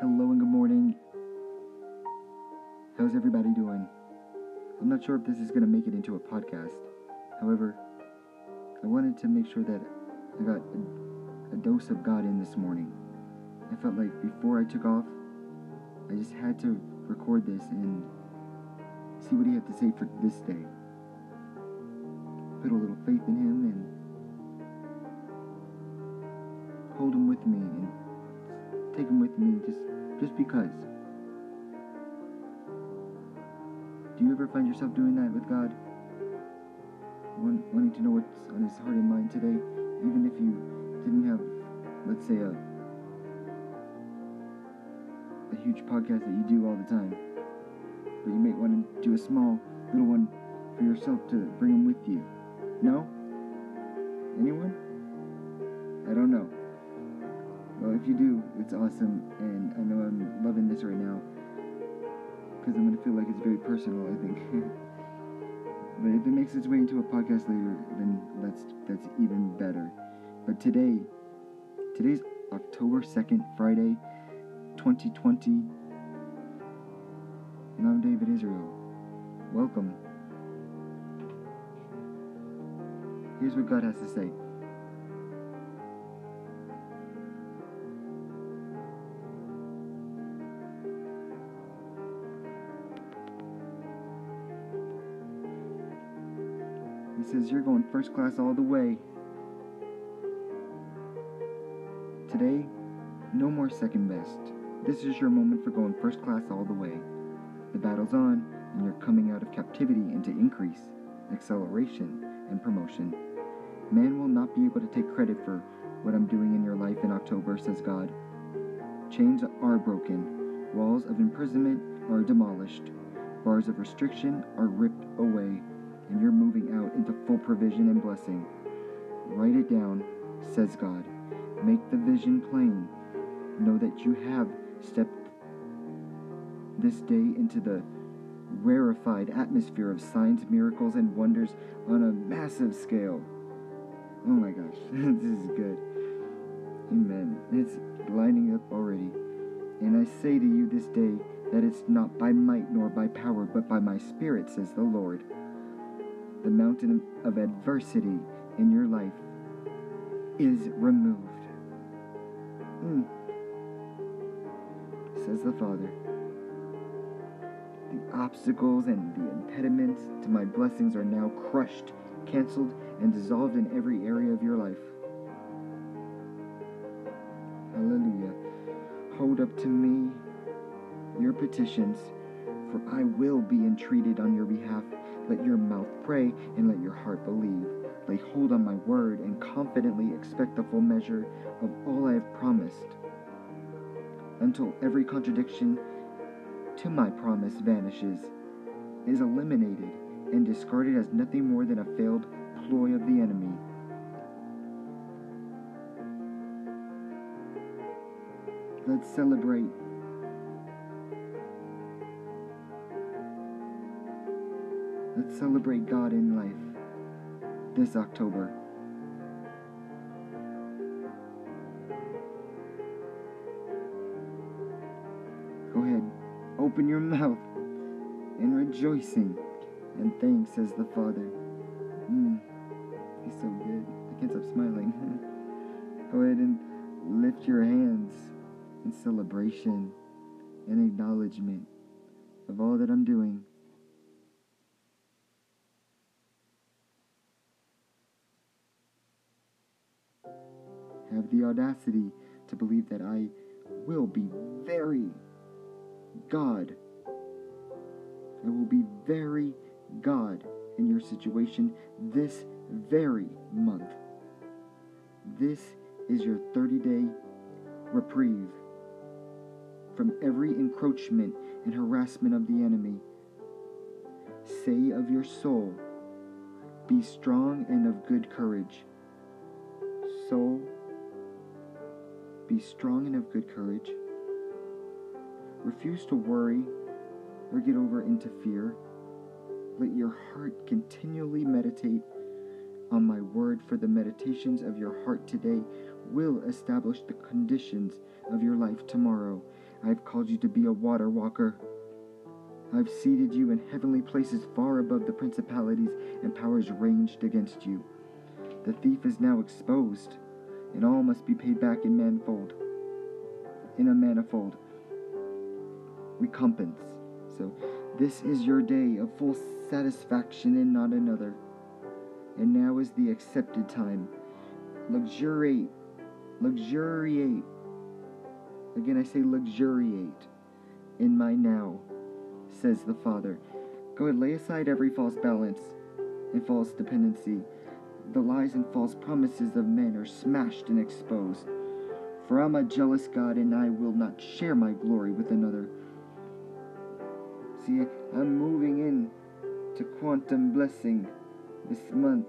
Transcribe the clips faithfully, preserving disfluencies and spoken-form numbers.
Hello and good morning. How's everybody doing? I'm not sure if this is going to make it into a podcast. However, I wanted to make sure that I got a, a dose of God in this morning. I felt like before I took off, I just had to record this and see what he had to say for this day. Put a little faith in him and hold him with me and take him with me just, just because. Do you ever find yourself doing that with God? Want, wanting to know what's on his heart and mind today, even if you didn't have, let's say, a a huge podcast that you do all the time, but you might want to do a small little one for yourself to bring him with you. No? Anyone? I don't know. Well, if you do, it's awesome, and I know I'm loving this right now, because I'm going to feel like it's very personal, I think. But if it makes its way into a podcast later, then that's that's even better. But today, today's October second, Friday, twenty twenty, and I'm David Israel. Welcome. Here's what God has to say. He says, you're going first class all the way. Today, no more second best. This is your moment for going first class all the way. The battle's on, and you're coming out of captivity into increase, acceleration, and promotion. Man will not be able to take credit for what I'm doing in your life in October, says God. Chains are broken. Walls of imprisonment are demolished. Bars of restriction are ripped away. And you're moving out into full provision and blessing. Write it down, says God. Make the vision plain. Know that you have stepped this day into the rarefied atmosphere of signs, miracles, and wonders on a massive scale. Oh my gosh, this is good. Amen. It's lining up already. And I say to you this day that it's not by might nor by power, but by my Spirit, says the Lord. The mountain of adversity in your life is removed, mm. says the Father. The obstacles and the impediments to my blessings are now crushed, canceled, and dissolved in every area of your life. Hallelujah. Hold up to me your petitions, for I will be entreated on your behalf. Let your mouth pray and let your heart believe. Lay hold on my word and confidently expect the full measure of all I have promised, until every contradiction to my promise vanishes, is eliminated, and discarded as nothing more than a failed ploy of the enemy. Let's celebrate. Let's celebrate God in life this October. Go ahead, open your mouth in rejoicing and thanks, says the Father. Mm, he's so good. I can't stop smiling. Go ahead and lift your hands in celebration and acknowledgement of all that I'm doing. Have the audacity to believe that I will be very God. I will be very God in your situation this very month. This is your thirty-day reprieve from every encroachment and harassment of the enemy. Say of your soul, be strong and of good courage. Soul, be strong and of good courage. Refuse to worry or get over into fear. Let your heart continually meditate on my word, for the meditations of your heart today will establish the conditions of your life tomorrow. I've called you to be a water walker. I've seated you in heavenly places far above the principalities and powers ranged against you. The thief is now exposed, and all must be paid back in manifold. In a manifold recompense. So this is your day of full satisfaction and not another. And now is the accepted time. Luxuriate. Luxuriate. Again, I say luxuriate in my now, says the Father. Go ahead, lay aside every false balance and false dependency. The lies and false promises of men are smashed and exposed. For I'm a jealous God, and I will not share my glory with another. See, I'm moving in to quantum blessing this month,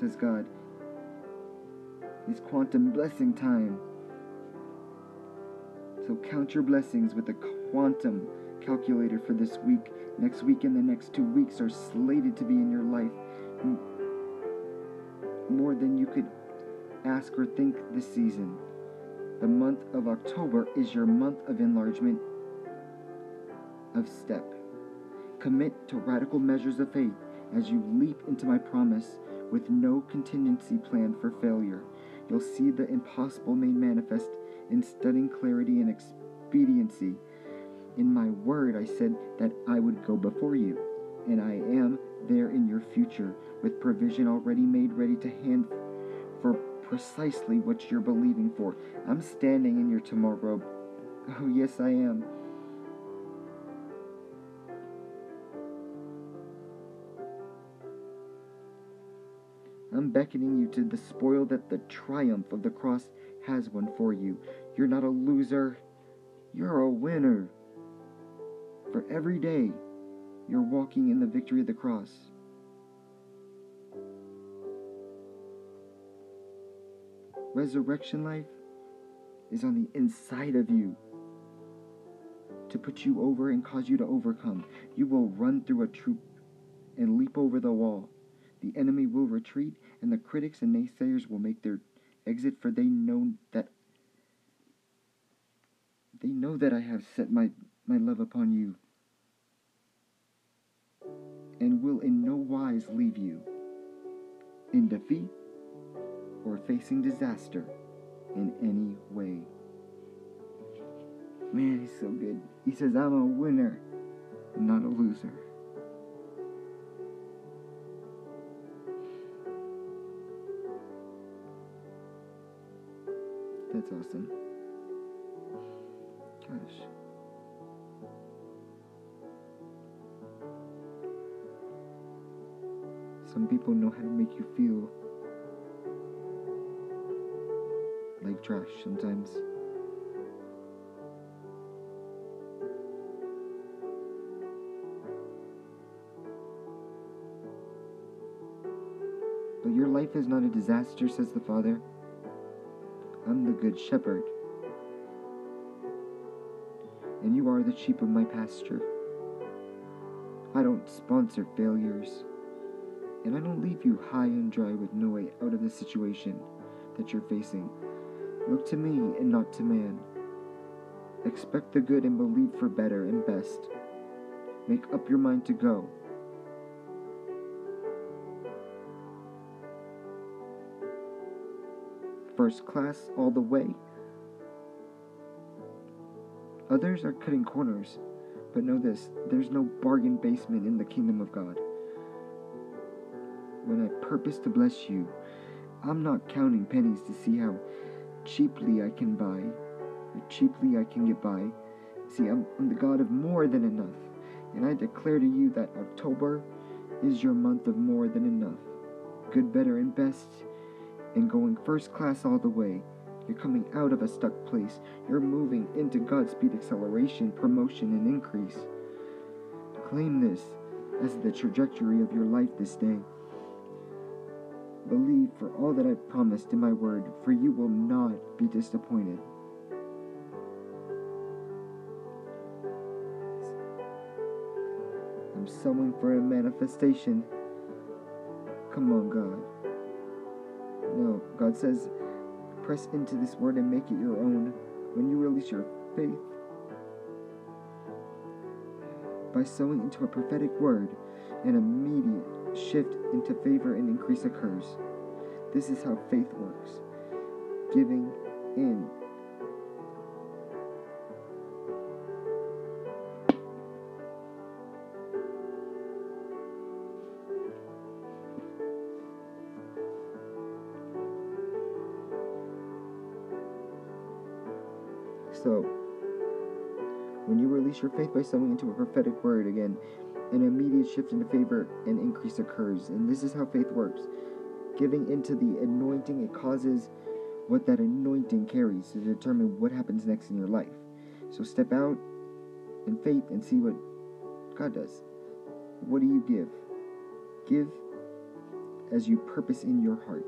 says God. It's quantum blessing time. So count your blessings with a quantum calculator for this week. Next week and the next two weeks are slated to be in your life more than you could ask or think this season. The month of October is your month of enlargement of step. Commit to radical measures of faith as you leap into my promise with no contingency plan for failure. You'll see the impossible made manifest in stunning clarity and expediency. In my word, I said that I would go before you, and I am there in your future with provision already made ready to hand for precisely what you're believing for. I'm standing in your tomorrow. Oh, yes, I am. I'm beckoning you to the spoil that the triumph of the cross has won for you. You're not a loser. You're a winner. For every day, you're walking in the victory of the cross. Resurrection life is on the inside of you to put you over and cause you to overcome. You will run through a troop and leap over the wall. The enemy will retreat, and the critics and naysayers will make their exit, for they know that they know that I have set my, my love upon you, and will in no wise leave you in defeat or facing disaster in any way. Man, he's so good. He says, I'm a winner, not a loser. That's awesome. Gosh. Some people know how to make you feel like trash sometimes. But your life is not a disaster, says the Father. I'm the good shepherd, and you are the sheep of my pasture. I don't sponsor failures, and I don't leave you high and dry with no way out of the situation that you're facing. Look to me and not to man. Expect the good and believe for better and best. Make up your mind to go. First class all the way. Others are cutting corners, but know this, there's no bargain basement in the kingdom of God. When I purpose to bless you, I'm not counting pennies to see how cheaply I can buy, or cheaply I can get by. See, I'm, I'm the God of more than enough, and I declare to you that October is your month of more than enough. Good, better, and best, and going first class all the way. You're coming out of a stuck place. You're moving into God's speed, acceleration, promotion, and increase. Claim this as the trajectory of your life this day. Believe for all that I promised in my word, for you will not be disappointed. I'm sowing for a manifestation. Come on, God. No, God says, press into this word and make it your own. When you release your faith by sowing into a prophetic word, an immediate shift into favor and increase occurs. This is how faith works. Giving in. So, when you release your faith by sowing into a prophetic word again, an immediate shift into favor and increase occurs. And this is how faith works. Giving into the anointing, it causes what that anointing carries to determine what happens next in your life. So step out in faith and see what God does. What do you give? Give as you purpose in your heart.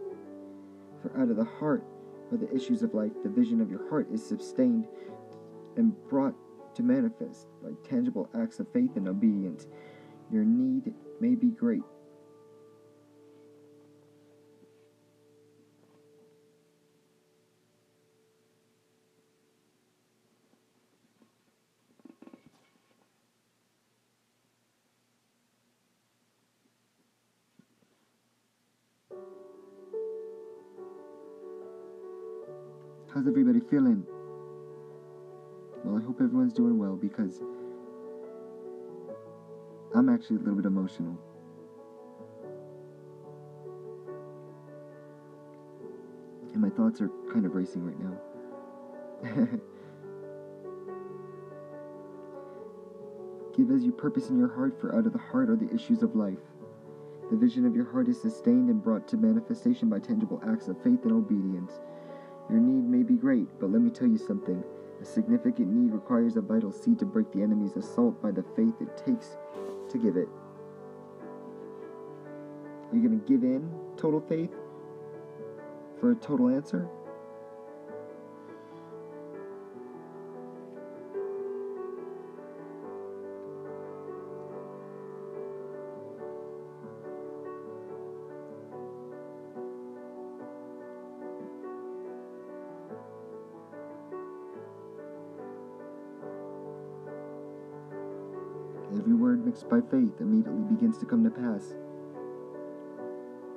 For out of the heart are the issues of life. The vision of your heart is sustained and brought to manifest by tangible acts of faith and obedience. Your need may be great. How's everybody feeling? Well, I hope everyone's doing well, because I'm actually a little bit emotional. And my thoughts are kind of racing right now. Give as you purpose in your heart, for out of the heart are the issues of life. The vision of your heart is sustained and brought to manifestation by tangible acts of faith and obedience. Your need may be great, but let me tell you something. A significant need requires a vital seed to break the enemy's assault by the faith it takes to give it. You're going to give in total faith for a total answer? Every word mixed by faith immediately begins to come to pass.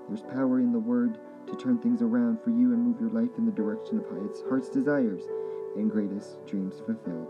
There's power in the word to turn things around for you and move your life in the direction of its heart's desires and greatest dreams fulfilled.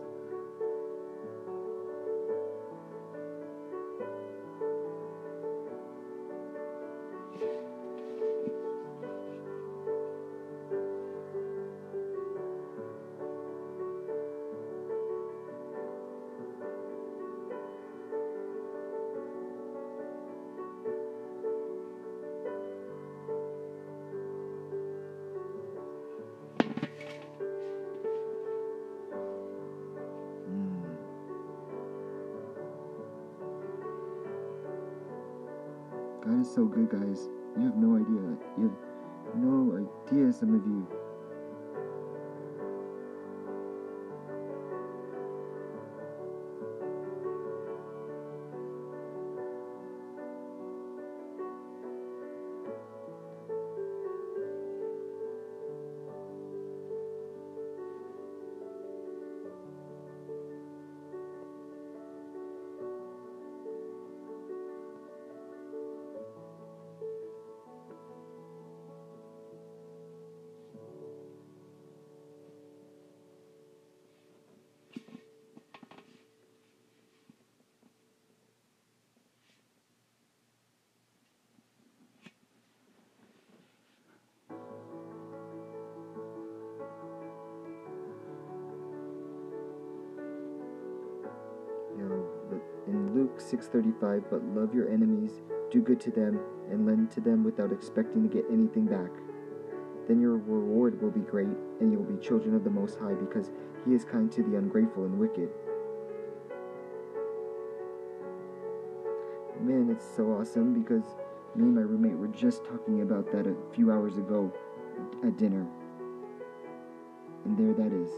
God is so good, guys. You have no idea. You have no idea, some of you. six thirty-five, but love your enemies, do good to them, and lend to them without expecting to get anything back. Then your reward will be great, and you will be children of the Most High, because He is kind to the ungrateful and wicked. Man, it's so awesome, because me and my roommate were just talking about that a few hours ago at dinner. And there that is.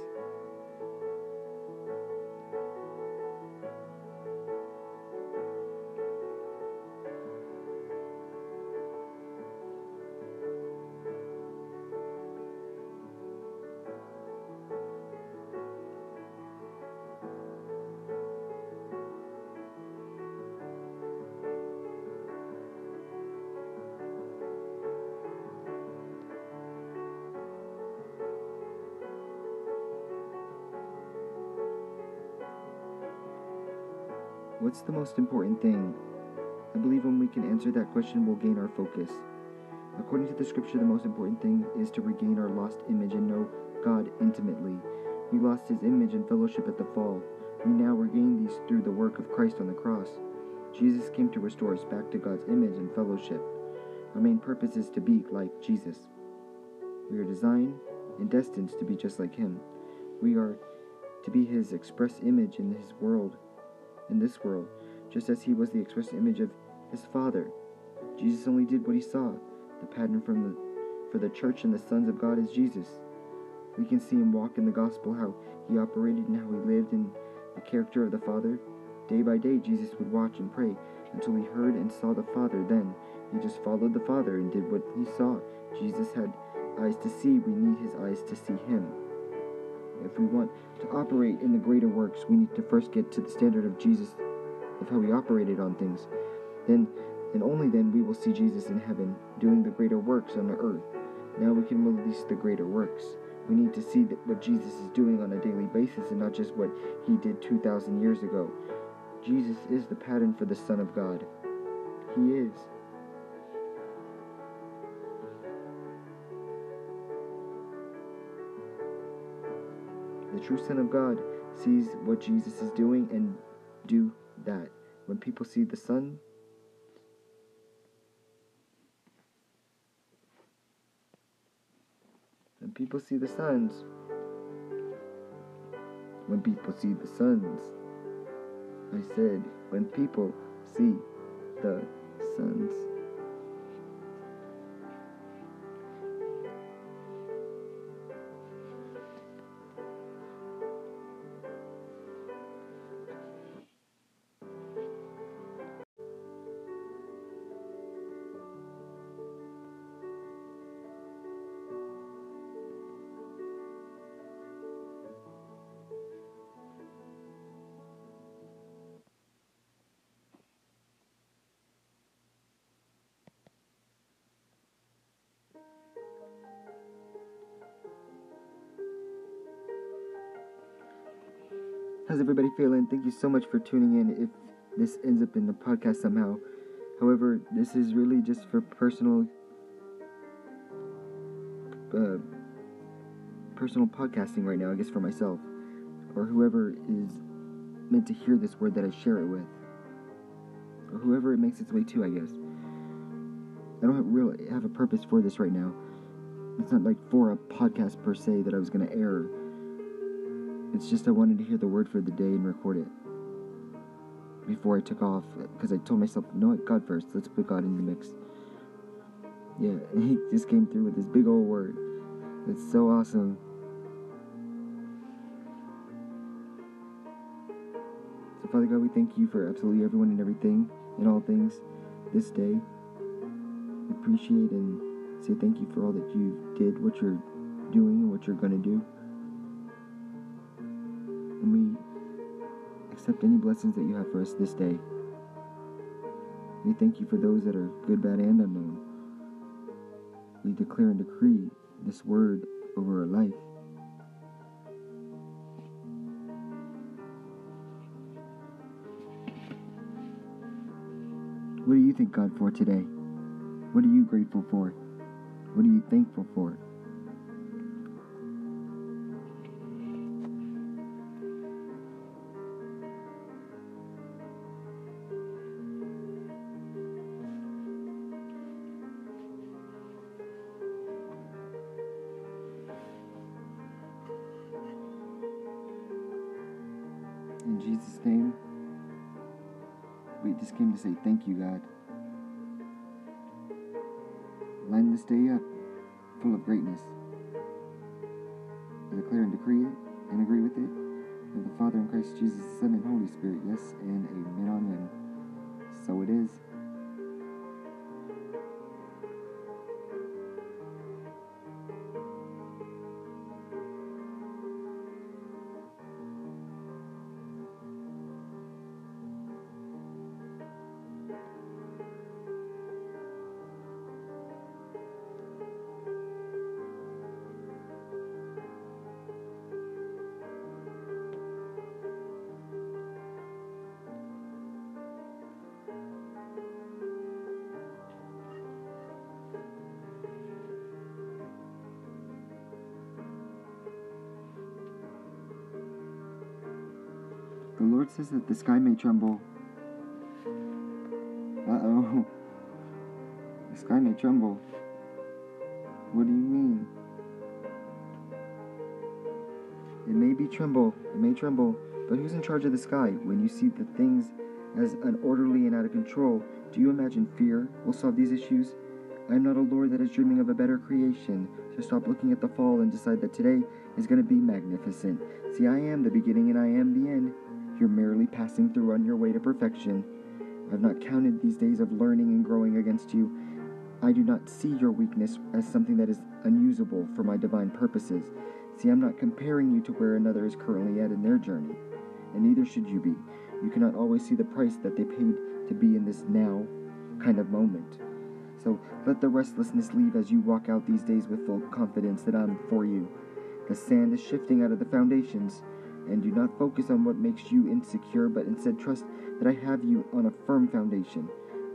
What's the most important thing? I believe when we can answer that question, we'll gain our focus. According to the scripture, the most important thing is to regain our lost image and know God intimately. We lost his image and fellowship at the fall. We now regain these through the work of Christ on the cross. Jesus came to restore us back to God's image and fellowship. Our main purpose is to be like Jesus. We are designed and destined to be just like him. We are to be his express image in his world, in this world, just as he was the express image of his Father. Jesus only did what he saw. The pattern from the, for the church and the sons of God is Jesus. We can see him walk in the gospel, how he operated and how he lived in the character of the Father. Day by day, Jesus would watch and pray until he heard and saw the Father. Then he just followed the Father and did what he saw. Jesus had eyes to see. We need his eyes to see him. If we want to operate in the greater works, we need to first get to the standard of Jesus, of how he operated on things. Then, and only then, we will see Jesus in heaven doing the greater works on the earth. Now we can release the greater works. We need to see that what Jesus is doing on a daily basis and not just what he did two thousand years ago. Jesus is the pattern for the Son of God. He is. The true Son of God sees what Jesus is doing and do that. When people see the Son, when people see the sons, when people see the sons, I said, when people see the sons. How's everybody feeling? Thank you so much for tuning in. If this ends up in the podcast somehow, however, this is really just for personal, uh, personal podcasting right now. I guess for myself or whoever is meant to hear this word that I share it with, or whoever it makes its way to. I guess I don't have really have a purpose for this right now. It's not like for a podcast per se that I was going to air. It's just I wanted to hear the word for the day and record it before I took off, because I told myself, no, God first, let's put God in the mix. Yeah, and he just came through with this big old word. It's so awesome. So Father God, we thank you for absolutely everyone and everything and all things this day. We appreciate and say thank you for all that you did, what you're doing, and what you're going to do. And we accept any blessings that you have for us this day. We thank you for those that are good, bad, and unknown. We declare and decree this word over our life. What do you thank God for today? What are you grateful for? What are you thankful for? In Jesus' name, we just came to say thank you, God. Line this day up full of greatness. I declare and decree it and agree with it. In the Father, and Christ Jesus, the Son, and Holy Spirit, yes, and amen, amen. So it is. The Lord says that the sky may tremble. Uh-oh. The sky may tremble. What do you mean? It may be tremble. It may tremble. But who's in charge of the sky? When you see the things as unorderly and out of control, do you imagine fear will solve these issues? I am not a Lord that is dreaming of a better creation, so stop looking at the fall and decide that today is going to be magnificent. See, I am the beginning and I am the end. You're merely passing through on your way to perfection. I have not counted these days of learning and growing against you. I do not see your weakness as something that is unusable for my divine purposes. See, I'm not comparing you to where another is currently at in their journey, and neither should you be. You cannot always see the price that they paid to be in this now kind of moment. So let the restlessness leave as you walk out these days with full confidence that I'm for you. The sand is shifting out of the foundations, and do not focus on what makes you insecure, but instead trust that I have you on a firm foundation.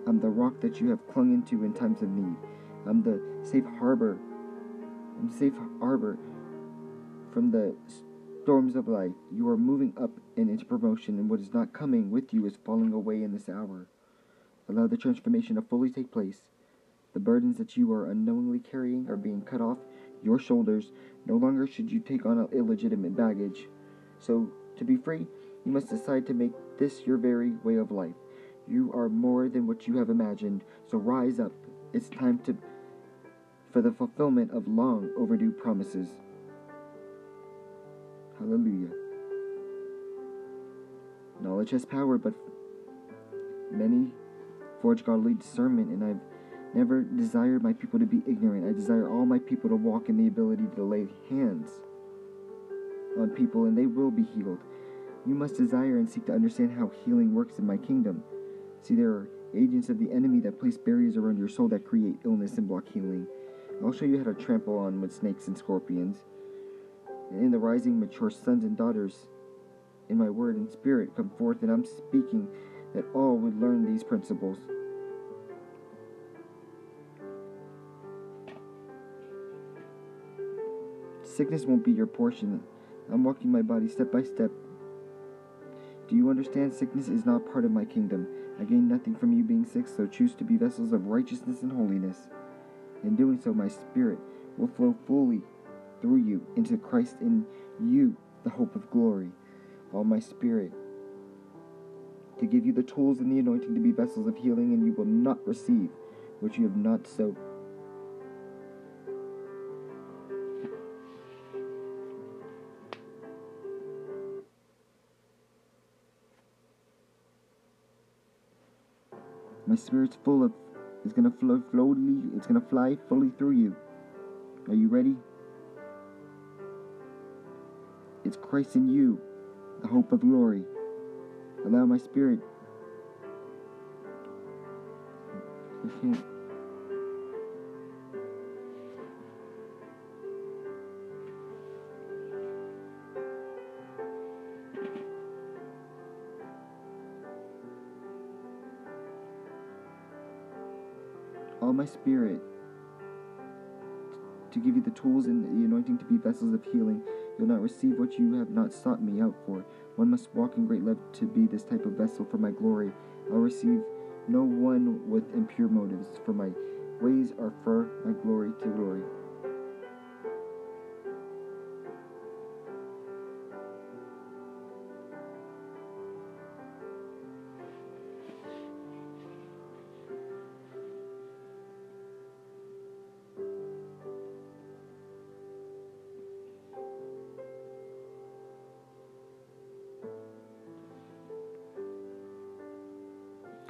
I'm the rock that you have clung into in times of need. I'm the safe harbor. I'm safe harbor from the storms of life. You are moving up and into promotion, and what is not coming with you is falling away in this hour. Allow the transformation to fully take place. The burdens that you are unknowingly carrying are being cut off your shoulders. No longer should you take on illegitimate baggage. So, to be free, you must decide to make this your very way of life. You are more than what you have imagined, so rise up. It's time to for the fulfillment of long overdue promises. Hallelujah. Knowledge has power, but many forge godly discernment, and I've never desired my people to be ignorant. I desire all my people to walk in the ability to lay hands on people, and they will be healed. You must desire and seek to understand how healing works in my kingdom. See, there are agents of the enemy that place barriers around your soul that create illness and block healing. I'll show you how to trample on with snakes and scorpions. And in the rising, mature sons and daughters, in my word and spirit, come forth, and I'm speaking that all would learn these principles. Sickness won't be your portion. I'm walking my body step by step. Do you understand? Sickness is not part of my kingdom. I gain nothing from you being sick, so choose to be vessels of righteousness and holiness. In doing so, my spirit will flow fully through you into Christ in you, the hope of glory. All my spirit to give you the tools and the anointing to be vessels of healing, and you will not receive what you have not so. My spirit's full of, it's gonna flow, flowly, it's gonna fly fully through you. Are you ready? It's Christ in you, the hope of glory. Allow my spirit. I can't. All my spirit to give you the tools and the anointing to be vessels of healing. You'll not receive what you have not sought me out for. One must walk in great love to be this type of vessel for my glory. I'll receive no one with impure motives, for my ways are for my glory to glory.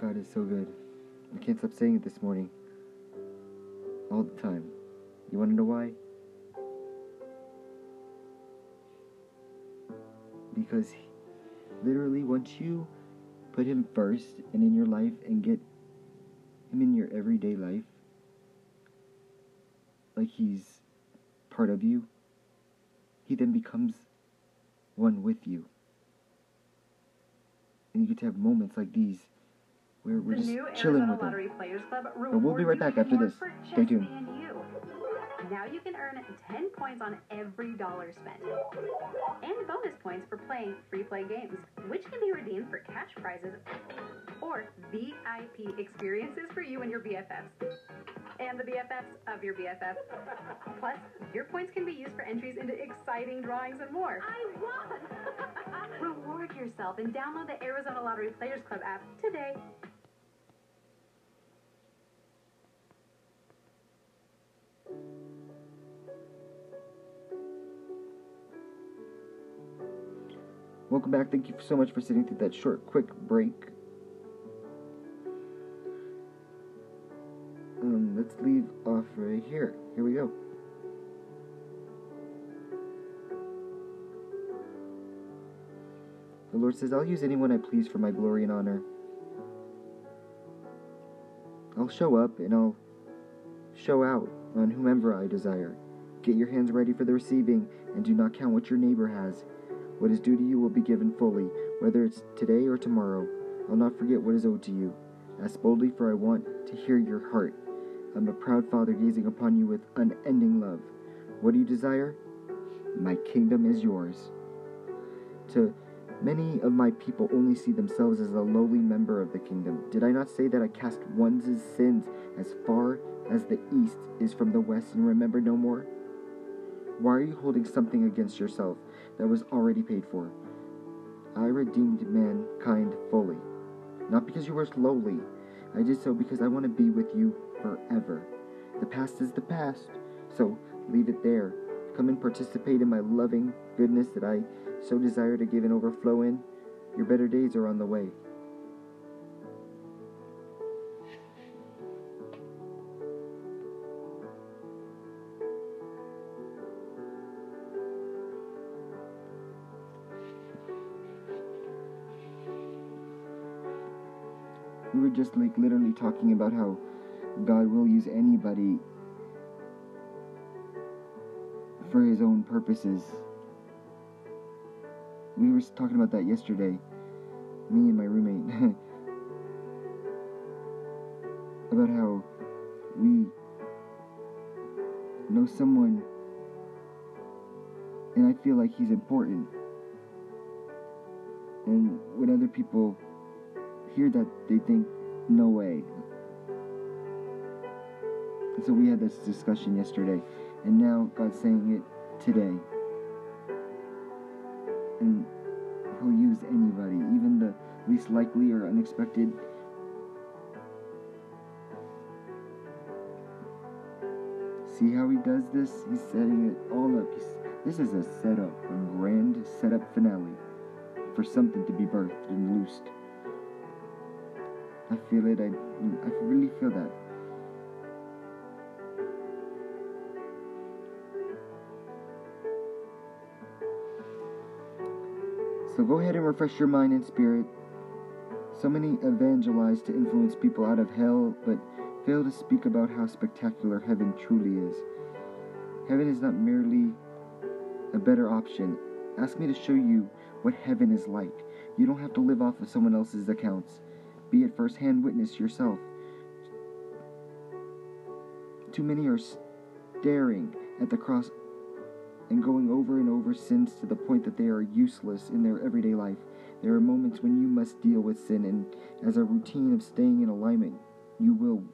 God is so good. I can't stop saying it this morning. All the time. You want to know why? Because he, literally, once you put him first and in your life and get him in your everyday life, like he's part of you, he then becomes one with you. And you get to have moments like these. We're, we're just chilling with it. But we'll be right back after this. Stay tuned. Now you can earn ten points on every dollar spent, and bonus points for playing free play games, which can be redeemed for cash prizes or V I P experiences for you and your B F Fs, and the B F Fs of your B F F. Plus, your points can be used for entries into exciting drawings and more. I won! Reward yourself and download the Arizona Lottery Players Club app today. Welcome back. Thank you so much for sitting through that short, quick break. Um, let's leave off right here. Here we go. The Lord says, I'll use anyone I please for my glory and honor. I'll show up and I'll show out on whomever I desire. Get your hands ready for the receiving, and do not count what your neighbor has. What is due to you will be given fully, whether it's today or tomorrow. I'll not forget what is owed to you. Ask boldly, for I want to hear your heart. I'm a proud father gazing upon you with unending love. What do you desire? My kingdom is yours. To many of my people only see themselves as a lowly member of the kingdom. Did I not say that I cast one's sins as far as the east is from the west, and remember no more? Why are you holding something against yourself that was already paid for? I redeemed mankind fully, not because you were lowly. I did so because I want to be with you forever. The past is the past, so leave it there. Come and participate in my loving goodness that I so desire to give and overflow in. Your better days are on the way. We were just like literally talking about how God will use anybody for his own purposes. We were talking about that yesterday, me and my roommate, about how we know someone and I feel like he's important, and when other people hear that, they think, no way. And so we had this discussion yesterday, and now God's saying it today. And he'll use anybody, even the least likely or unexpected. See how he does this? He's setting it all up. He's, this is a setup, a grand setup finale for something to be birthed and loosed. I feel it, I, I really feel that. So go ahead and refresh your mind and spirit. So many evangelize to influence people out of hell, but fail to speak about how spectacular heaven truly is. Heaven is not merely a better option. Ask me to show you what heaven is like. You don't have to live off of someone else's accounts. Be it first-hand witness yourself. Too many are staring at the cross and going over and over sins to the point that they are useless in their everyday life. There are moments when you must deal with sin, and as a routine of staying in alignment, you will,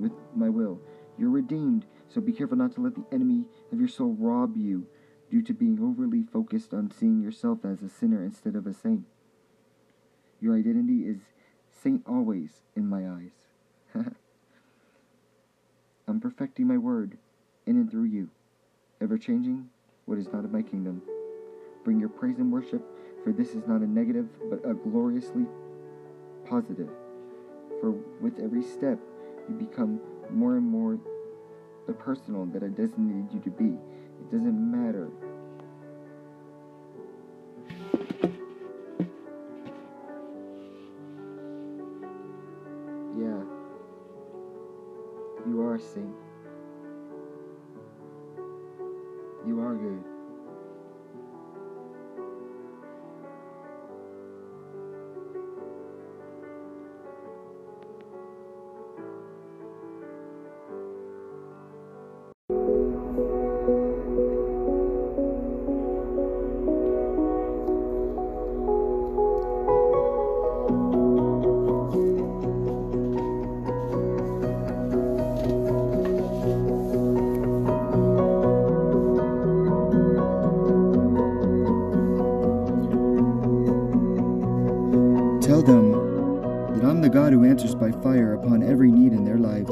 with my will, you're redeemed, so be careful not to let the enemy of your soul rob you due to being overly focused on seeing yourself as a sinner instead of a saint. Your identity is saint always in my eyes. I'm perfecting my word in and through you, ever changing what is not of my kingdom. Bring your praise and worship, for this is not a negative, but a gloriously positive. For with every step, you become more and more the personal that I designated you to be. It doesn't matter. Yeah, you are a saint. You are good. Tell them that I'm the God who answers by fire upon every need in their lives.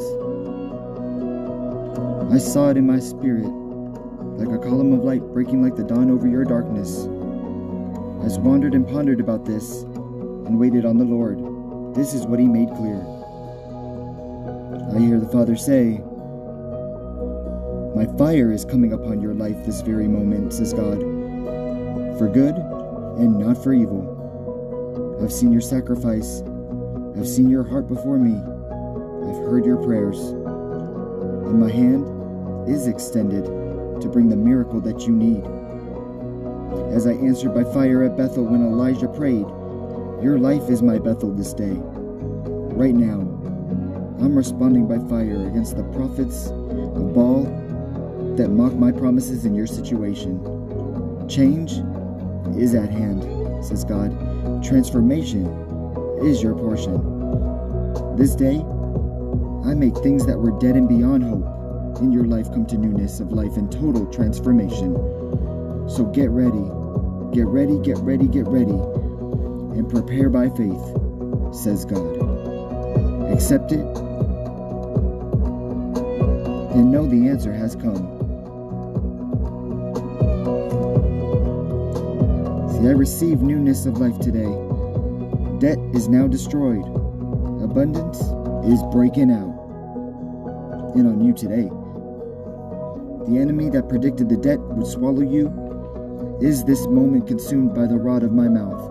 I saw it in my spirit, like a column of light breaking like the dawn over your darkness. I wandered and pondered about this, and waited on the Lord. This is what he made clear. I hear the Father say, "My fire is coming upon your life this very moment," says God, "for good and not for evil. I've seen your sacrifice. I've seen your heart before me. I've heard your prayers. And my hand is extended to bring the miracle that you need." As I answered by fire at Bethel when Elijah prayed, your life is my Bethel this day. Right now, I'm responding by fire against the prophets of Baal that mock my promises in your situation. Change is at hand, says God. Transformation is your portion. This day, I make things that were dead and beyond hope in your life come to newness of life and total transformation. So get ready, get ready, get ready, get ready, and prepare by faith, says God. Accept it, and know the answer has come. See, I receive newness of life today. Debt is now destroyed. Abundance is breaking out. And on you today. The enemy that predicted the debt would swallow you is this moment consumed by the rod of my mouth.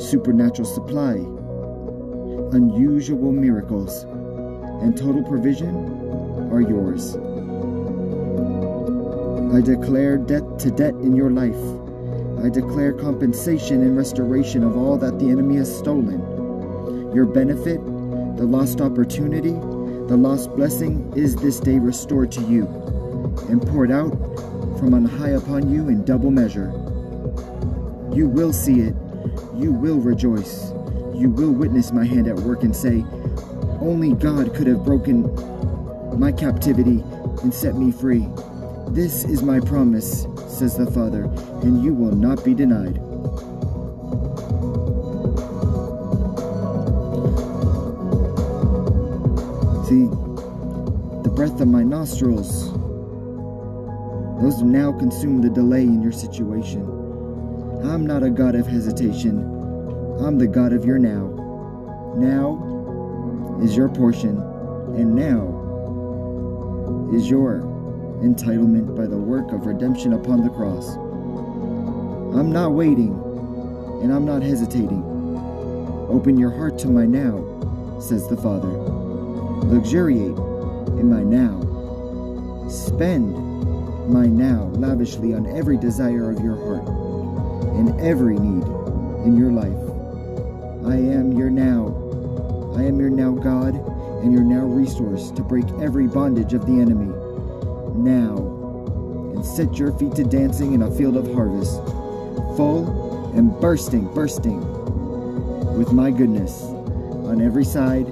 Supernatural supply, unusual miracles, and total provision are yours. I declare debt to debt in your life. I declare compensation and restoration of all that the enemy has stolen. Your benefit, the lost opportunity, the lost blessing is this day restored to you and poured out from on high upon you in double measure. You will see it. You will rejoice. You will witness my hand at work and say, "Only God could have broken my captivity and set me free." This is my promise, says the Father, and you will not be denied. See, the breath of my nostrils, those now consume the delay in your situation. I'm not a God of hesitation. I'm the God of your now. Now is your portion, and now is your entitlement by the work of redemption upon the cross. I'm not waiting, and I'm not hesitating. Open your heart to my now, says the Father. Luxuriate in my now. Spend my now lavishly on every desire of your heart and every need in your life. I am your now. I am your now God and your now resource to break every bondage of the enemy. Now, and set your feet to dancing in a field of harvest, full and bursting, bursting with my goodness on every side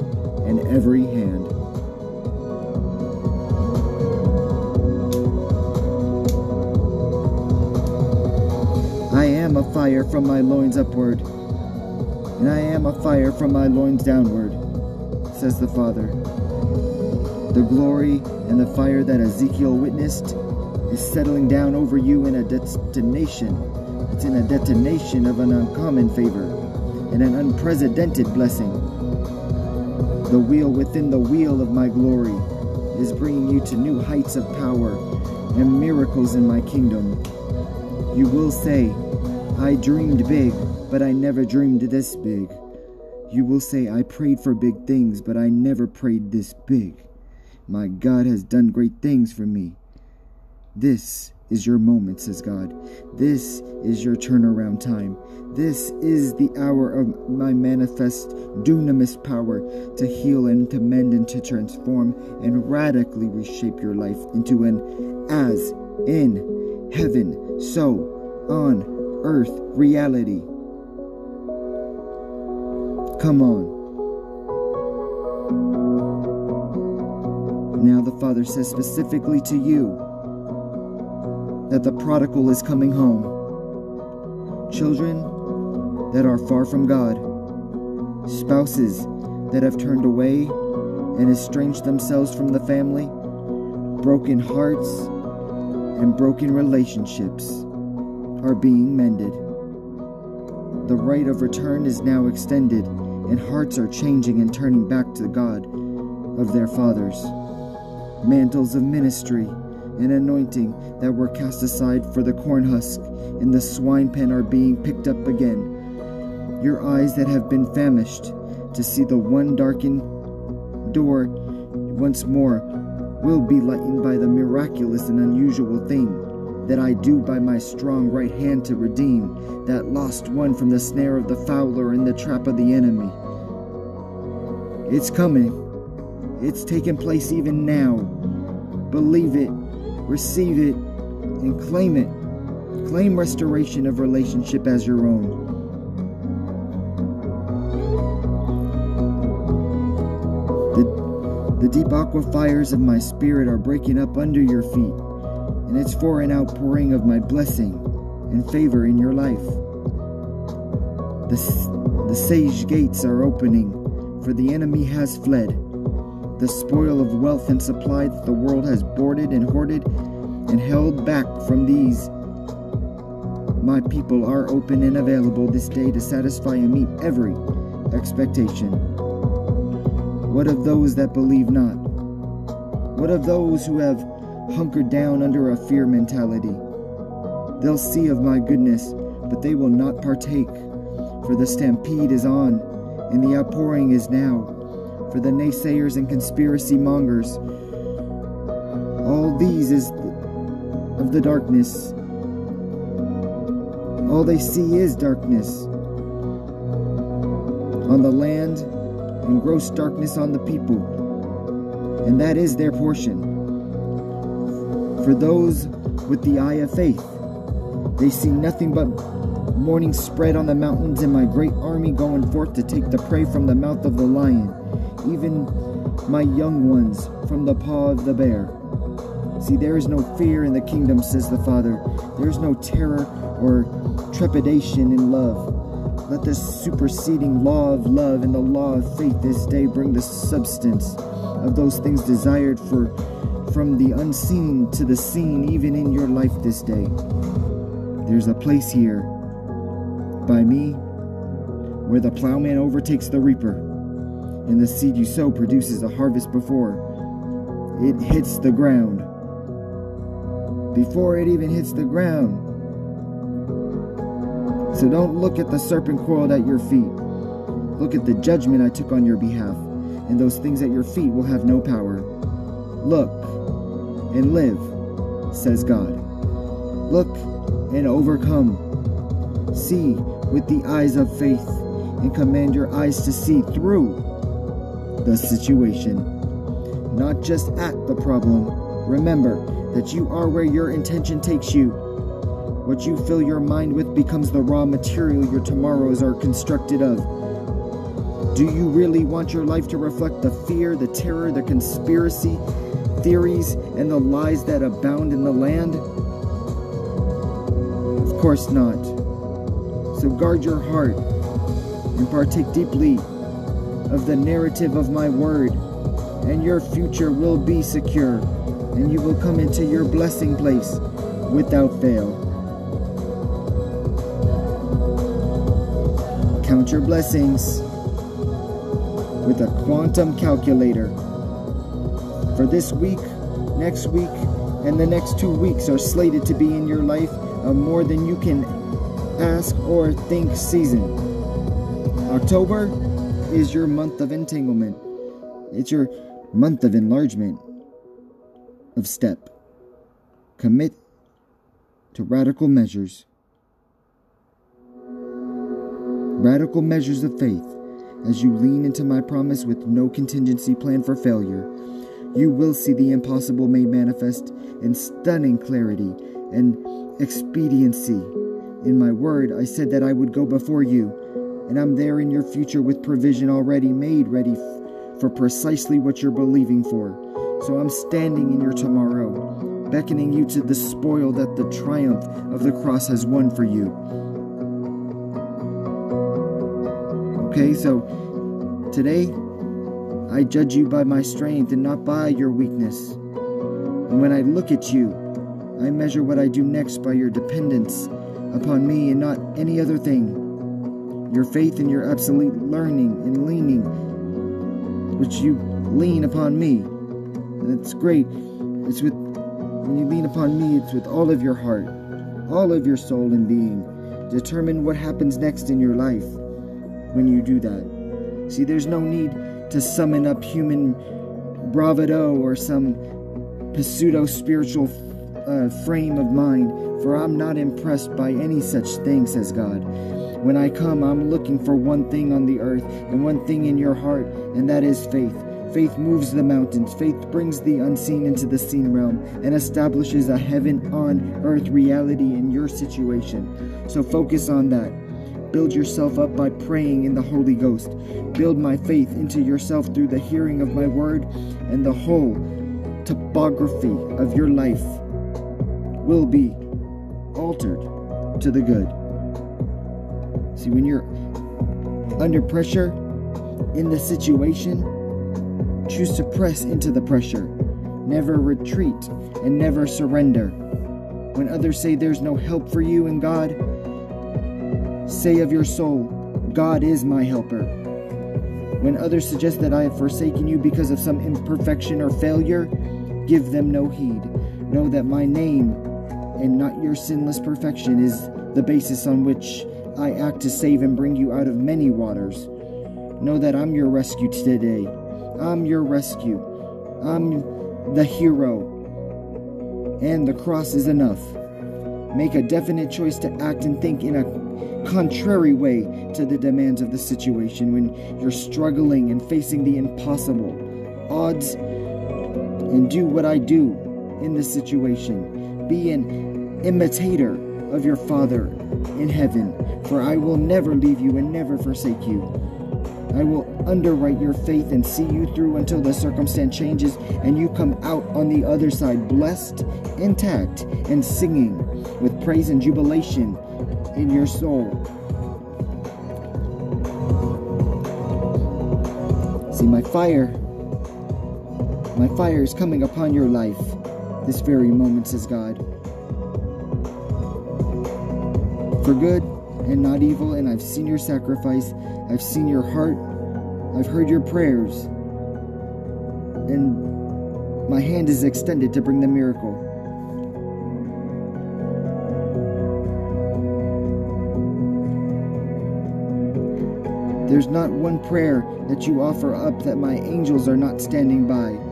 and every hand. I am a fire from my loins upward, and I am a fire from my loins downward, says the Father. The glory and the fire that Ezekiel witnessed is settling down over you in a detonation. It's in a detonation of an uncommon favor and an unprecedented blessing. The wheel within the wheel of my glory is bringing you to new heights of power and miracles in my kingdom. You will say, "I dreamed big, but I never dreamed this big." You will say, "I prayed for big things, but I never prayed this big. My God has done great things for me." This is your moment, says God. This is your turnaround time. This is the hour of my manifest dunamis power to heal and to mend and to transform and radically reshape your life into an as in heaven, so on earth reality. Come on. Now the Father says specifically to you that the prodigal is coming home. Children that are far from God spouses that have turned away and estranged themselves from the family, broken hearts and broken relationships are being mended. The right of return is now extended, and hearts are changing and turning back to God of their fathers. Mantles of ministry and anointing that were cast aside for the cornhusk and the swine pen are being picked up again. Your eyes that have been famished to see the one darkened door once more will be lightened by the miraculous and unusual thing that I do by my strong right hand to redeem that lost one from the snare of the fowler and the trap of the enemy. It's coming. It's taking place even now. Believe it, receive it, and claim it. Claim restoration of relationship as your own. The, the deep aquifers of my spirit are breaking up under your feet, and it's for an outpouring of my blessing and favor in your life. The, the sage gates are opening, for the enemy has fled. The spoil of wealth and supply that the world has hoarded and hoarded and held back from these, my people, are open and available this day to satisfy and meet every expectation. What of those that believe not? What of those who have hunkered down under a fear mentality? They'll see of my goodness, but they will not partake, for the stampede is on, and the outpouring is now. For the naysayers and conspiracy mongers, all these is of the darkness. All they see is darkness on the land and gross darkness on the people, and that is their portion. For those with the eye of faith, they see nothing but morning spread on the mountains and my great army going forth to take the prey from the mouth of the lion, even my young ones from the paw of the bear. See, there is no fear in the kingdom, says the Father. There is no terror or trepidation in love. Let the superseding law of love and the law of faith this day bring the substance of those things desired for from the unseen to the seen, even in your life this day. There's a place here by me where the plowman overtakes the reaper, and the seed you sow produces a harvest before it hits the ground. Before it even hits the ground. So don't look at the serpent coiled at your feet. Look at the judgment I took on your behalf, and those things at your feet will have no power. Look and live, says God. Look and overcome. See with the eyes of faith, and command your eyes to see through the situation, not just at the problem. Remember that you are where your intention takes you. What you fill your mind with becomes the raw material your tomorrows are constructed of. Do you really want your life to reflect the fear, the terror, the conspiracy theories, and the lies that abound in the land? Of course not. So guard your heart and partake deeply of the narrative of my word, and your future will be secure, and you will come into your blessing place without fail. Count your blessings with a quantum calculator. For this week, next week, and the next two weeks are slated to be in your life a more than you can ask or think season. October is your month of entanglement. It's your month of enlargement, of step. Commit to radical measures. Radical measures of faith. As you lean into my promise with no contingency plan for failure, you will see the impossible made manifest in stunning clarity and expediency. In my word, I said that I would go before you, and I'm there in your future with provision already made ready f- for precisely what you're believing for. So I'm standing in your tomorrow, beckoning you to the spoil that the triumph of the cross has won for you. Okay, so Today, I judge you by my strength and not by your weakness. And when I look at you, I measure what I do next by your dependence upon me and not any other thing. Your faith and your absolute learning and leaning, which you lean upon me. And it's great. It's with, when you lean upon me, it's with all of your heart, all of your soul and being. Determine what happens next in your life when you do that. See, there's no need to summon up human bravado or some pseudo-spiritual uh, frame of mind, for I'm not impressed by any such thing, says God. When I come, I'm looking for one thing on the earth and one thing in your heart, and that is faith. Faith moves the mountains. Faith brings the unseen into the seen realm and establishes a heaven on earth reality in your situation. So focus on that. Build yourself up by praying in the Holy Ghost. Build my faith into yourself through the hearing of my word, and the whole topography of your life will be altered to the good. See, when you're under pressure in the situation, choose to press into the pressure. Never retreat and never surrender. When others say there's no help for you in God, say of your soul, God is my helper. When others suggest that I have forsaken you because of some imperfection or failure, give them no heed. Know that my name and not your sinless perfection is the basis on which I act to save and bring you out of many waters. Know that I'm your rescue today. I'm your rescue. I'm the hero. And the cross is enough. Make a definite choice to act and think in a contrary way to the demands of the situation when you're struggling and facing the impossible odds, and do what I do in this situation. Be an imitator of your Father in heaven, for I will never leave you and never forsake you. I will underwrite your faith and see you through until the circumstance changes and you come out on the other side blessed, intact, and singing with praise and jubilation in your soul. See, my fire, my fire is coming upon your life this very moment, says God. For good and not evil, and I've seen your sacrifice, I've seen your heart, I've heard your prayers, and my hand is extended to bring the miracle. There's not one prayer that you offer up that my angels are not standing by.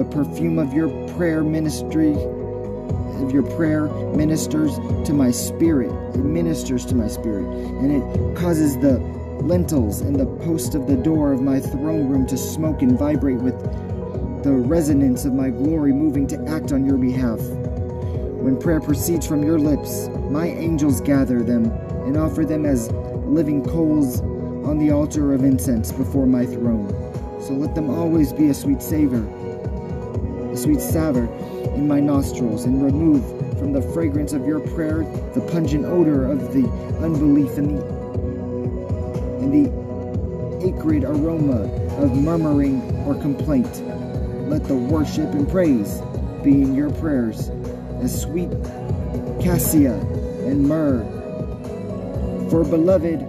The perfume of your prayer ministry, of your prayer ministers to my spirit. It ministers to my spirit. And it causes the lintels and the post of the door of my throne room to smoke and vibrate with the resonance of my glory moving to act on your behalf. When prayer proceeds from your lips, my angels gather them and offer them as living coals on the altar of incense before my throne. So let them always be a sweet savor, a sweet savour in my nostrils, and remove from the fragrance of your prayer the pungent odor of the unbelief and the, and the acrid aroma of murmuring or complaint. Let the worship and praise be in your prayers as sweet cassia and myrrh. For beloved,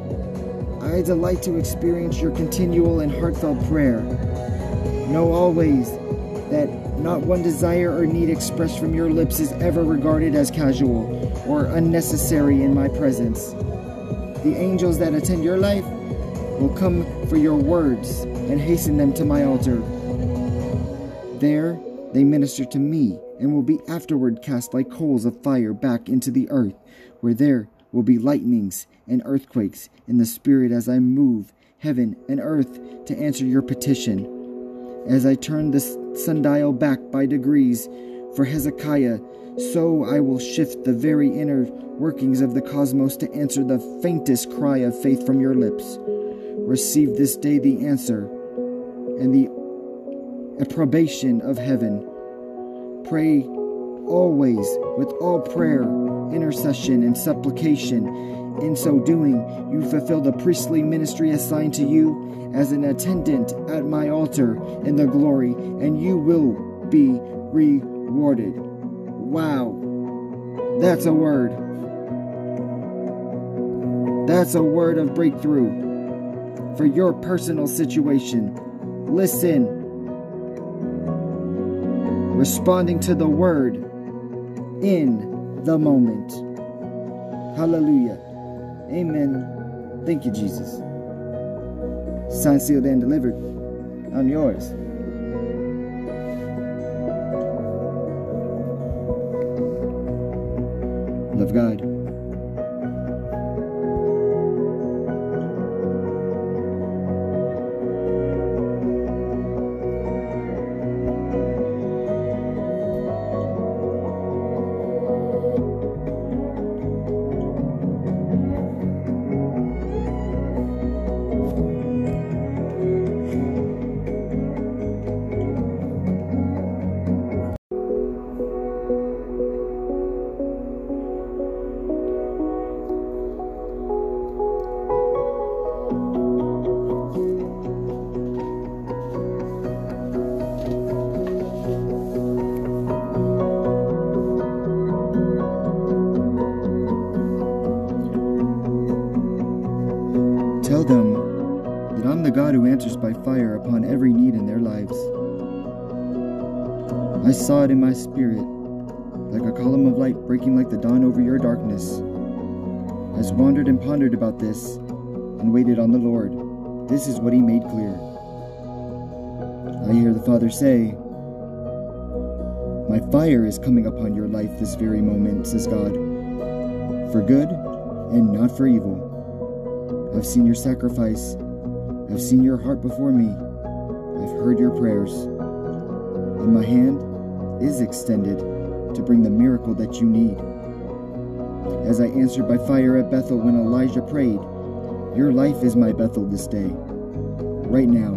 I delight to experience your continual and heartfelt prayer. Know always that not one desire or need expressed from your lips is ever regarded as casual or unnecessary in my presence. The angels that attend your life will come for your words and hasten them to my altar. There they minister to me and will be afterward cast like coals of fire back into the earth, where there will be lightnings and earthquakes in the spirit as I move heaven and earth to answer your petition. As I turn the sundial back by degrees for Hezekiah, so I will shift the very inner workings of the cosmos to answer the faintest cry of faith from your lips. Receive this day the answer and the approbation of heaven. Pray always with all prayer, intercession, and supplication In so doing, you fulfill the priestly ministry assigned to you as an attendant at my altar in the glory, and you will be rewarded. Wow. That's a word. That's a word of breakthrough for your personal situation. Listen. Responding to the word in the moment. Hallelujah. Amen. Thank you, Jesus. Signed, sealed, and delivered. I'm yours. Love God. Fire upon every need in their lives. I saw it in my spirit, like a column of light breaking like the dawn over your darkness. I wandered and pondered about this, and waited on the Lord. This is what He made clear. I hear the Father say, "My fire is coming upon your life this very moment," says God, "for good and not for evil. I've seen your sacrifice. I've seen your heart before me. I've heard your prayers. And my hand is extended to bring the miracle that you need." As I answered by fire at Bethel when Elijah prayed, your life is my Bethel this day. Right now,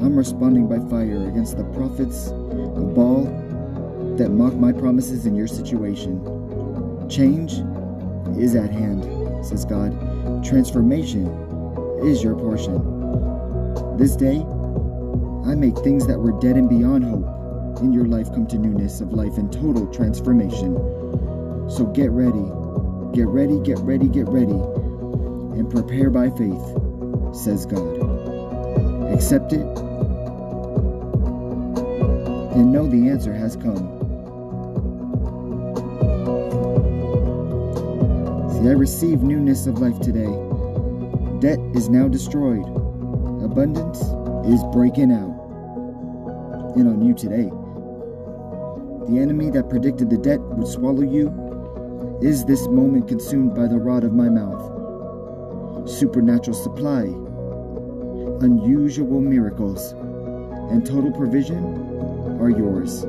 I'm responding by fire against the prophets of Baal that mock my promises in your situation. Change is at hand, says God. Transformation is your portion. This day, I make things that were dead and beyond hope in your life come to newness of life and total transformation. So get ready, get ready, get ready, get ready, and prepare by faith, says God. Accept it, and know the answer has come. See, I receive newness of life today. Debt is now destroyed. Abundance is breaking out. And on you today. The enemy that predicted the debt would swallow you is this moment consumed by the rod of my mouth. Supernatural supply, unusual miracles, and total provision are yours.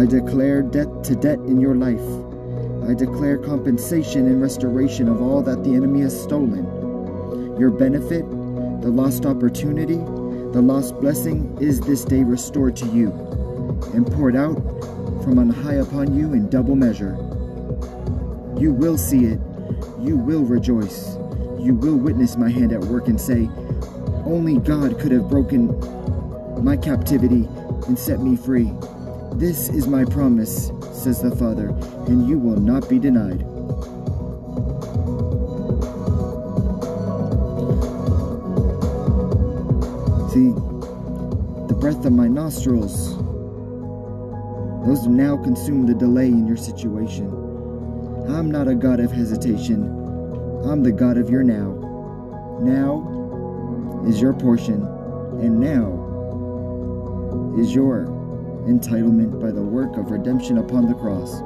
I declare debt to debt in your life. I declare compensation and restoration of all that the enemy has stolen. Your benefit, the lost opportunity, the lost blessing is this day restored to you and poured out from on high upon you in double measure. You will see it. You will rejoice. You will witness my hand at work and say, "Only God could have broken my captivity and set me free." This is my promise, says the Father, and you will not be denied. See, the breath of my nostrils, those now consume the delay in your situation. I'm not a God of hesitation. I'm the God of your now. Now is your portion, and now is your entitlement by the work of redemption upon the cross.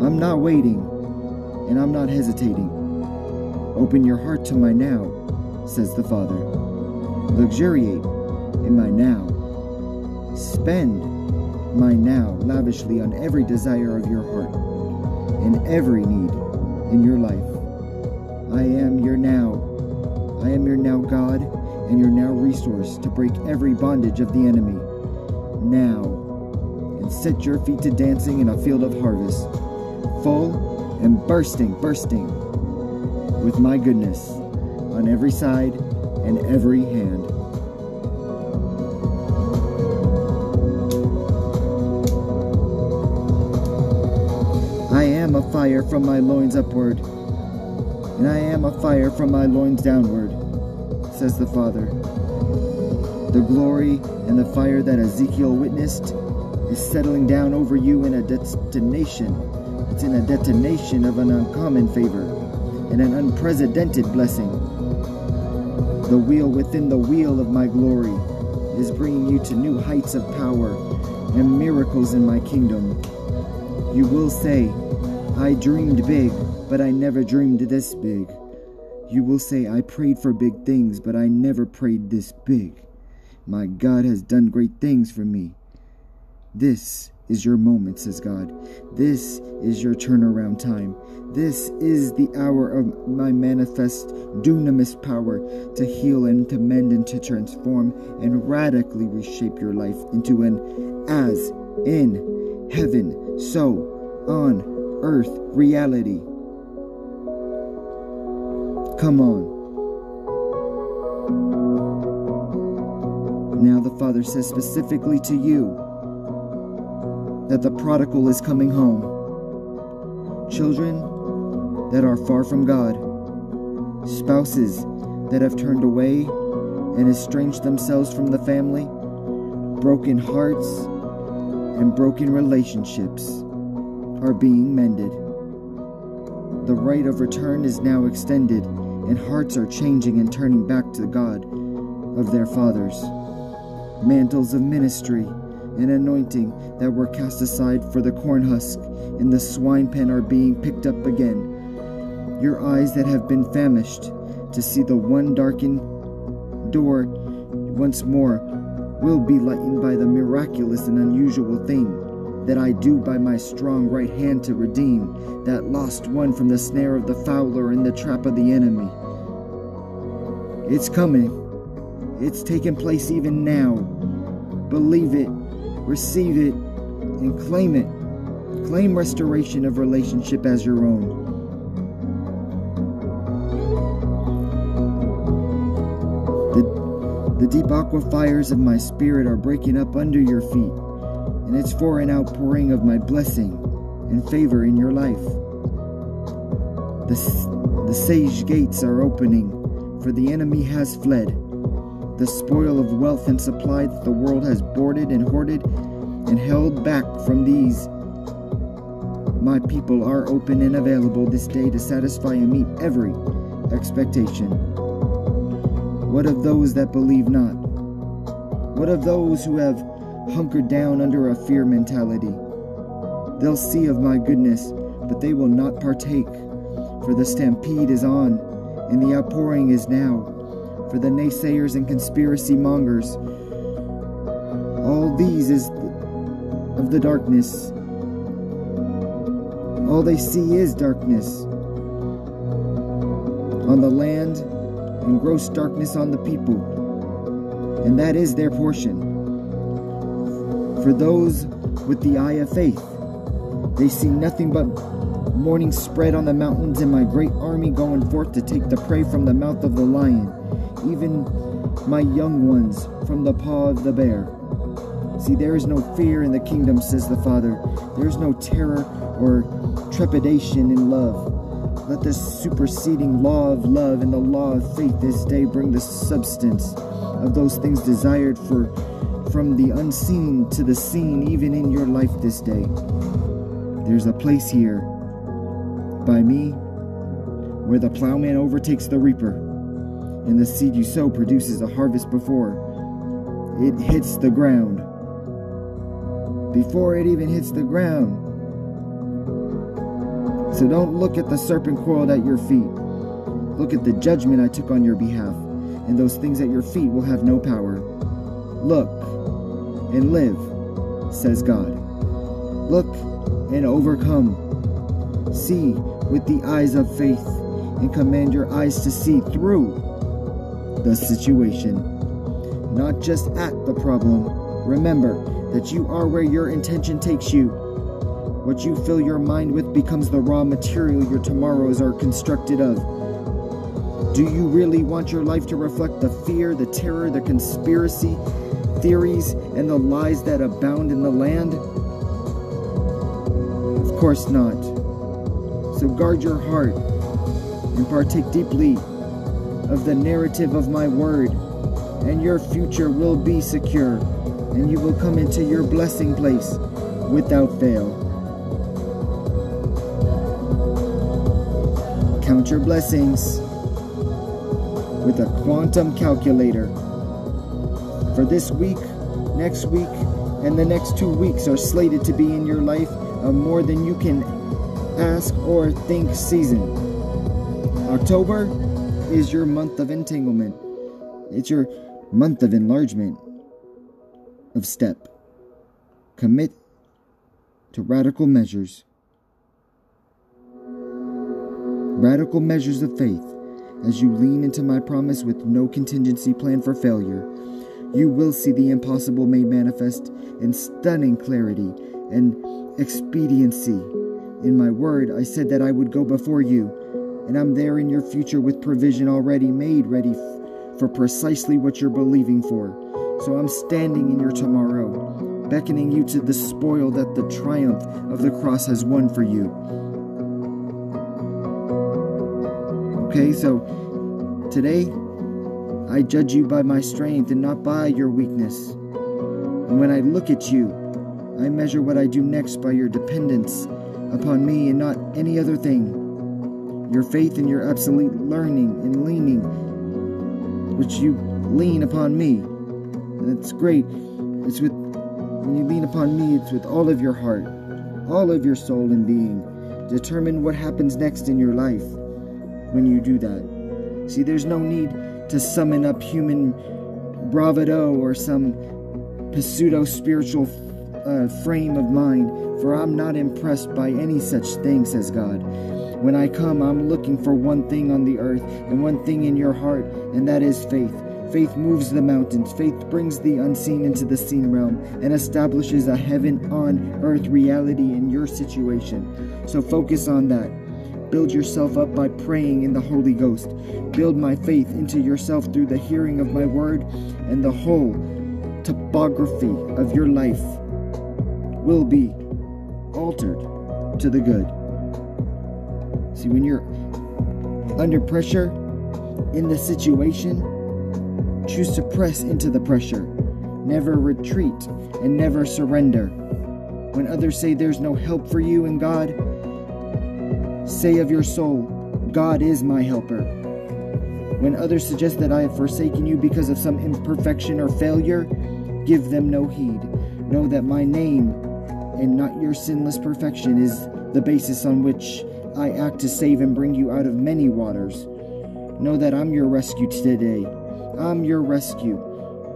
I'm not waiting, and I'm not hesitating. Open your heart to my now, says the Father. Luxuriate in my now. Spend my now lavishly on every desire of your heart and every need in your life. I am your now. I am your now God and your now resource to break every bondage of the enemy. Now, and set your feet to dancing in a field of harvest, full am bursting, bursting with my goodness on every side and every hand. I am a fire from my loins upward, and I am a fire from my loins downward, says the Father. The glory and the fire that Ezekiel witnessed is settling down over you in a detonation. It's in a detonation of an uncommon favor and an unprecedented blessing. The wheel within the wheel of my glory is bringing you to new heights of power and miracles in my kingdom. You will say, I dreamed big, but I never dreamed this big. You will say, I prayed for big things, but I never prayed this big. My God has done great things for me. This is your moment, says God. This is your turnaround time. This is the hour of my manifest dunamis power to heal and to mend and to transform and radically reshape your life into an as in heaven, so on earth reality. Come on. Now the Father says specifically to you that the prodigal is coming home. Children that are far from God, spouses that have turned away and estranged themselves from the family, broken hearts and broken relationships are being mended. The right of return is now extended, and hearts are changing and turning back to God of their fathers. Mantles of ministry and anointing that were cast aside for the corn husk and the swine pen are being picked up again. Your eyes that have been famished to see the one darkened door once more will be lightened by the miraculous and unusual thing that I do by my strong right hand to redeem that lost one from the snare of the fowler and the trap of the enemy. It's coming. It's taking place even now. Believe it. Receive it and claim it. Claim restoration of relationship as your own. The, the deep aquifers of my spirit are breaking up under your feet, and it's for an outpouring of my blessing and favor in your life. The, the sage gates are opening, for the enemy has fled. The spoil of wealth and supply that the world has boarded and hoarded and held back from these, my people are open and available this day to satisfy and meet every expectation. What of those that believe not? What of those who have hunkered down under a fear mentality? They'll see of my goodness, but they will not partake, for the stampede is on and the outpouring is now. For the naysayers and conspiracy mongers, all these is of the darkness. All they see is darkness on the land and gross darkness on the people, and that is their portion. For those with the eye of faith, they see nothing but morning spread on the mountains and my great army going forth to take the prey from the mouth of the lion, even my young ones from the paw of the bear. See, there is no fear in the kingdom, says the Father. There is no terror or trepidation in love. Let the superseding law of love and the law of faith this day bring the substance of those things desired for from the unseen to the seen, even in your life this day. There's a place here by me where the plowman overtakes the reaper, and the seed you sow produces a harvest before it hits the ground. Before it even hits the ground. So don't look at the serpent coiled at your feet. Look at the judgment I took on your behalf, and those things at your feet will have no power. Look and live, says God. Look and overcome. See with the eyes of faith, and command your eyes to see through the situation, not just at the problem. Remember that you are where your intention takes you. What you fill your mind with becomes the raw material your tomorrows are constructed of. Do you really want your life to reflect the fear, the terror, the conspiracy theories, and the lies that abound in the land? Of course not. So guard your heart and partake deeply of the narrative of my word, and your future will be secure, and you will come into your blessing place without fail. Count your blessings with a quantum calculator. For this week, next week, and the next two weeks are slated to be in your life a more than you can ask or think season. October is your month of entanglement. It's your month of enlargement, of step. Commit to radical measures. Radical measures of faith. As you lean into my promise with no contingency plan for failure, you will see the impossible made manifest in stunning clarity and expediency. In my word, I said that I would go before you, and I'm there in your future with provision already made ready f- for precisely what you're believing for. So I'm standing in your tomorrow, beckoning you to the spoil that the triumph of the cross has won for you. Okay, so today, I judge you by my strength and not by your weakness. And when I look at you, I measure what I do next by your dependence upon me and not any other thing. Your faith and your absolute learning and leaning, which you lean upon me. And it's great. It's with, when you lean upon me, it's with all of your heart, all of your soul and being. Determine what happens next in your life. When you do that, see, there's no need to summon up human bravado or some pseudo-spiritual uh, frame of mind, for I'm not impressed by any such thing, says God. When I come, I'm looking for one thing on the earth and one thing in your heart, and that is faith. Faith moves the mountains. Faith brings the unseen into the seen realm and establishes a heaven on earth reality in your situation. So focus on that. Build yourself up by praying in the Holy Ghost. Build my faith into yourself through the hearing of my word, and the whole topography of your life will be altered to the good. See, when you're under pressure in the situation, choose to press into the pressure. Never retreat and never surrender. When others say there's no help for you in God, say of your soul, God is my helper. When others suggest that I have forsaken you because of some imperfection or failure, give them no heed. Know that my name and not your sinless perfection is the basis on which I act to save and bring you out of many waters. Know that I'm your rescue today. I'm your rescue.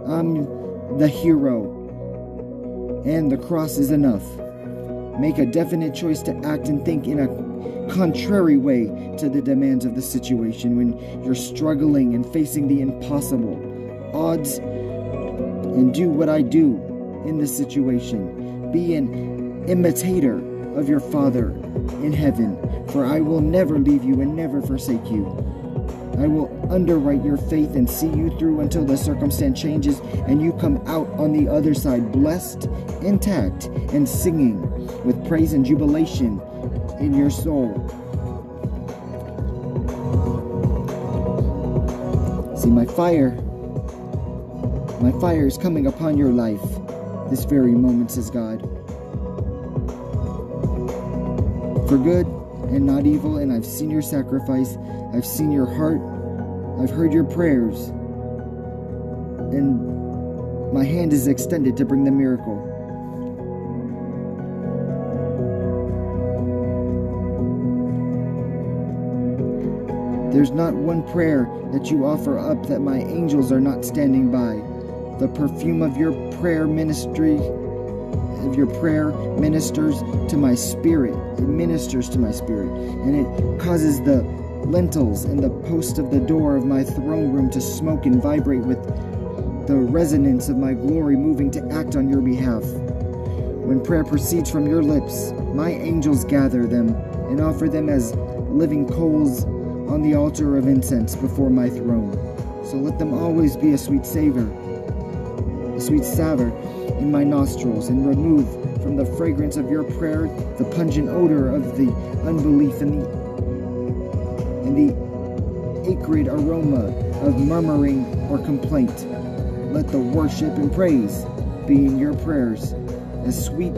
I'm the hero. And the cross is enough. Make a definite choice to act and think in a contrary way to the demands of the situation when you're struggling and facing the impossible odds, and do what I do in this situation. Be an imitator of your Father in heaven, for I will never leave you and never forsake you. I will underwrite your faith and see you through until the circumstance changes and you come out on the other side blessed, intact, and singing with praise and jubilation in your soul. See, my fire, my fire is coming upon your life this very moment, says God. For good and not evil, and I've seen your sacrifice, I've seen your heart, I've heard your prayers, and my hand is extended to bring the miracle. There's not one prayer that you offer up that my angels are not standing by. The perfume of your prayer ministry, of your prayer ministers to my spirit. It ministers to my spirit. And it causes the lintels and the post of the door of my throne room to smoke and vibrate with the resonance of my glory moving to act on your behalf. When prayer proceeds from your lips, my angels gather them and offer them as living coals on the altar of incense before my throne. So let them always be a sweet savor, a sweet savour in my nostrils, and remove from the fragrance of your prayer the pungent odor of the unbelief and the, and the acrid aroma of murmuring or complaint. Let the worship and praise be in your prayers as sweet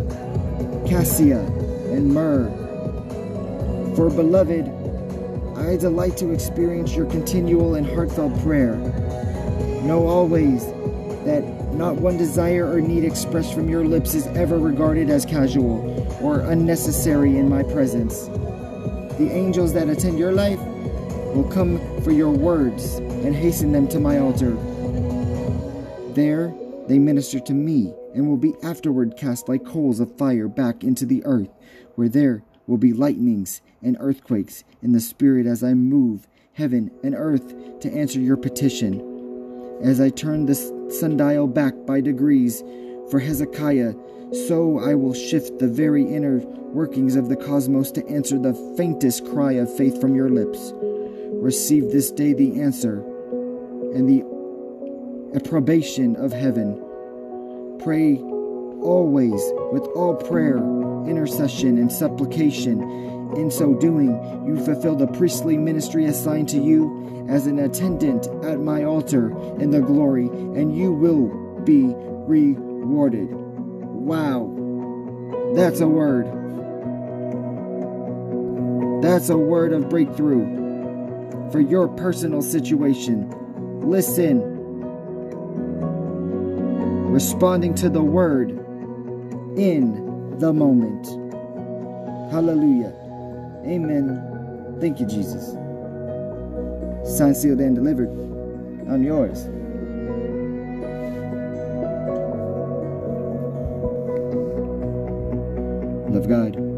cassia and myrrh. For beloved, I delight to experience your continual and heartfelt prayer. Know always that not one desire or need expressed from your lips is ever regarded as casual or unnecessary in my presence. The angels that attend your life will come for your words and hasten them to my altar. There they minister to me and will be afterward cast like coals of fire back into the earth, where there will be lightnings and earthquakes in the spirit as I move heaven and earth to answer your petition. As I turn the sundial back by degrees for Hezekiah, so I will shift the very inner workings of the cosmos to answer the faintest cry of faith from your lips. Receive this day the answer and the approbation of heaven. Pray always with all prayer, intercession, and supplication. In so doing, you fulfill the priestly ministry assigned to you as an attendant at my altar in the glory, and you will be rewarded. Wow, that's a word. That's a word of breakthrough for your personal situation. Listen. Responding to the word in the moment. Hallelujah. Amen. Thank you, Jesus. Signed, sealed, and delivered. I'm yours. Love God.